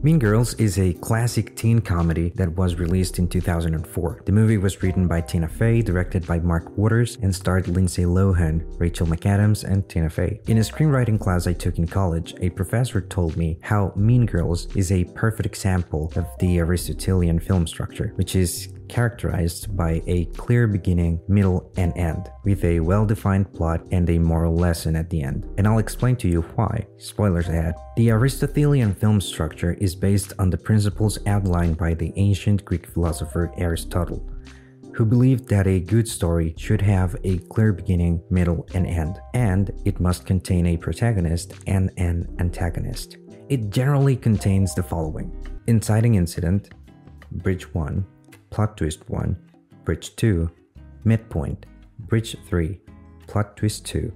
Mean Girls is a classic teen comedy that was released in 2004. The movie was written by Tina Fey, directed by Mark Waters, and starred Lindsay Lohan, Rachel McAdams, and Tina Fey. In a screenwriting class I took in college, a professor told me how Mean Girls is a perfect example of the Aristotelian film structure, which is characterized by a clear beginning, middle, and end, with a well-defined plot and a moral lesson at the end. And I'll explain to you why. Spoilers ahead. The Aristotelian film structure is based on the principles outlined by the ancient Greek philosopher Aristotle, who believed that a good story should have a clear beginning, middle, and end, and it must contain a protagonist and an antagonist. It generally contains the following: inciting incident, bridge 1, plot twist 1, bridge 2, midpoint, bridge 3, plot twist 2,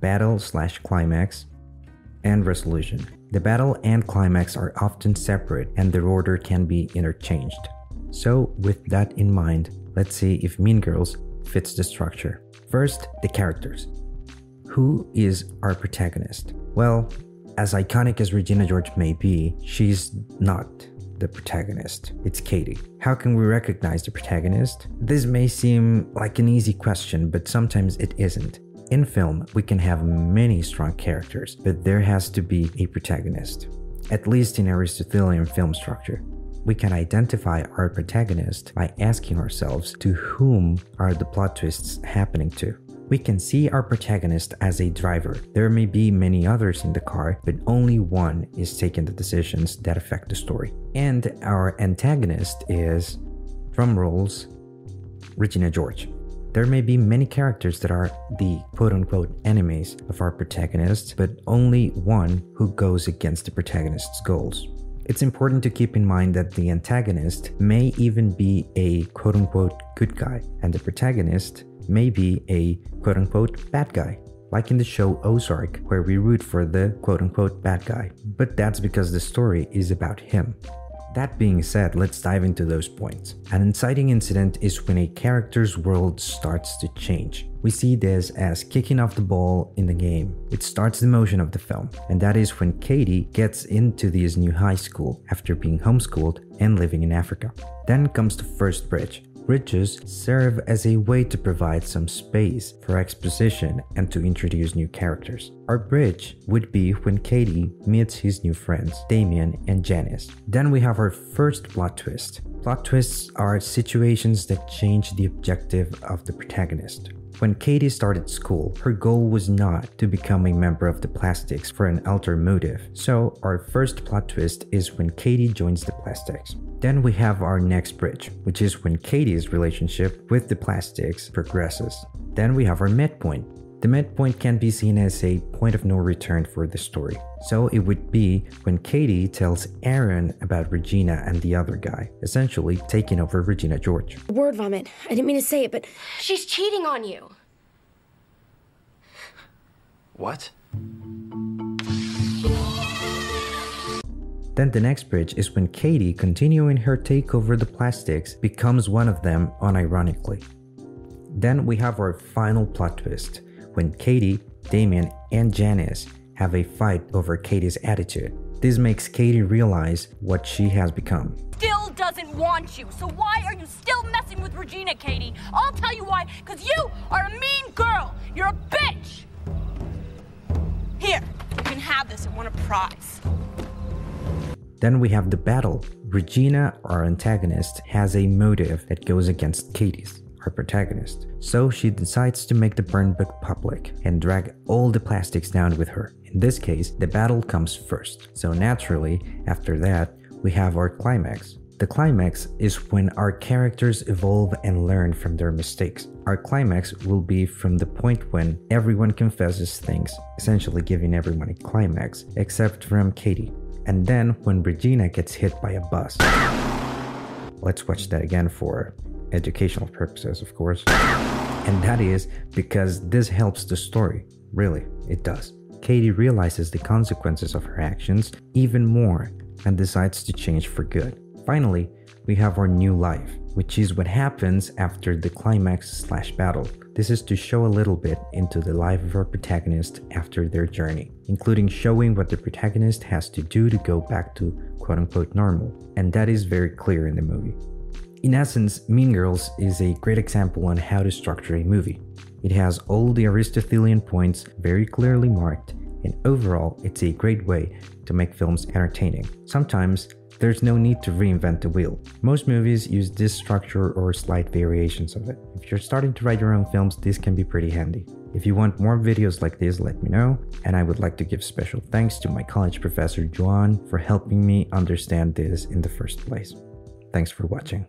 battle/climax, and resolution. The battle and climax are often separate and their order can be interchanged. So with that in mind, let's see if Mean Girls fits the structure. First, the characters. Who is our protagonist? Well, as iconic as Regina George may be, she's not the protagonist. It's Cady. How can we recognize the protagonist? This may seem like an easy question, but sometimes it isn't. In film, we can have many strong characters, but there has to be a protagonist, at least in Aristotelian film structure. We can identify our protagonist by asking ourselves to whom are the plot twists happening to. We can see our protagonist as a driver. There may be many others in the car, but only one is taking the decisions that affect the story. And our antagonist is, drum rolls, Regina George. There may be many characters that are the quote-unquote enemies of our protagonist, but only one who goes against the protagonist's goals. It's important to keep in mind that the antagonist may even be a quote-unquote good guy, and the protagonist may be a quote-unquote bad guy, like in the show Ozark, where we root for the quote-unquote bad guy, but that's because the story is about him. That being said, let's dive into those points. An inciting incident is when a character's world starts to change. We see this as kicking off the ball in the game. It starts the motion of the film, and that is when Cady gets into this new high school after being homeschooled and living in Africa. Then comes the first bridge. Bridges serve as a way to provide some space for exposition and to introduce new characters. Our bridge would be when Cady meets his new friends, Damian and Janice. Then we have our first plot twist. Plot twists are situations that change the objective of the protagonist. When Cady started school, her goal was not to become a member of the Plastics for an ulterior motive. So our first plot twist is when Cady joins the Plastics. Then we have our next bridge, which is when Cady's relationship with the Plastics progresses. Then we have our midpoint. The midpoint can be seen as a point of no return for the story. So it would be when Cady tells Aaron about Regina and the other guy, essentially taking over Regina George. Word vomit. I didn't mean to say it, but she's cheating on you. What? Then the next bridge is when Cady, continuing her takeover the Plastics, becomes one of them unironically. Then we have our final plot twist, when Cady, Damian, and Janice have a fight over Cady's attitude. This makes Cady realize what she has become. Still doesn't want you, so why are you still messing with Regina, Cady? I'll tell you why, because you are a mean girl! You're a bitch! Here, you can have this and win a prize. Then we have the battle. Regina, our antagonist, has a motive that goes against Cady's, our protagonist. So she decides to make the burn book public and drag all the Plastics down with her. In this case, the battle comes first. So naturally, after that, we have our climax. The climax is when our characters evolve and learn from their mistakes. Our climax will be from the point when everyone confesses things, essentially giving everyone a climax, except from Cady. And then when Regina gets hit by a bus. Let's watch that again for educational purposes, of course. And that is because this helps the story. Really, it does. Cady realizes the consequences of her actions even more and decides to change for good. Finally, we have our new life, which is what happens after the climax/battle. This is to show a little bit into the life of our protagonist after their journey, including showing what the protagonist has to do to go back to quote-unquote normal, and that is very clear in the movie. In essence, Mean Girls is a great example on how to structure a movie. It has all the Aristotelian points very clearly marked, and overall it's a great way to make films entertaining. Sometimes there's no need to reinvent the wheel. Most movies use this structure or slight variations of it. If you're starting to write your own films, this can be pretty handy. If you want more videos like this, let me know, and I would like to give special thanks to my college professor Juan for helping me understand this in the first place. Thanks for watching.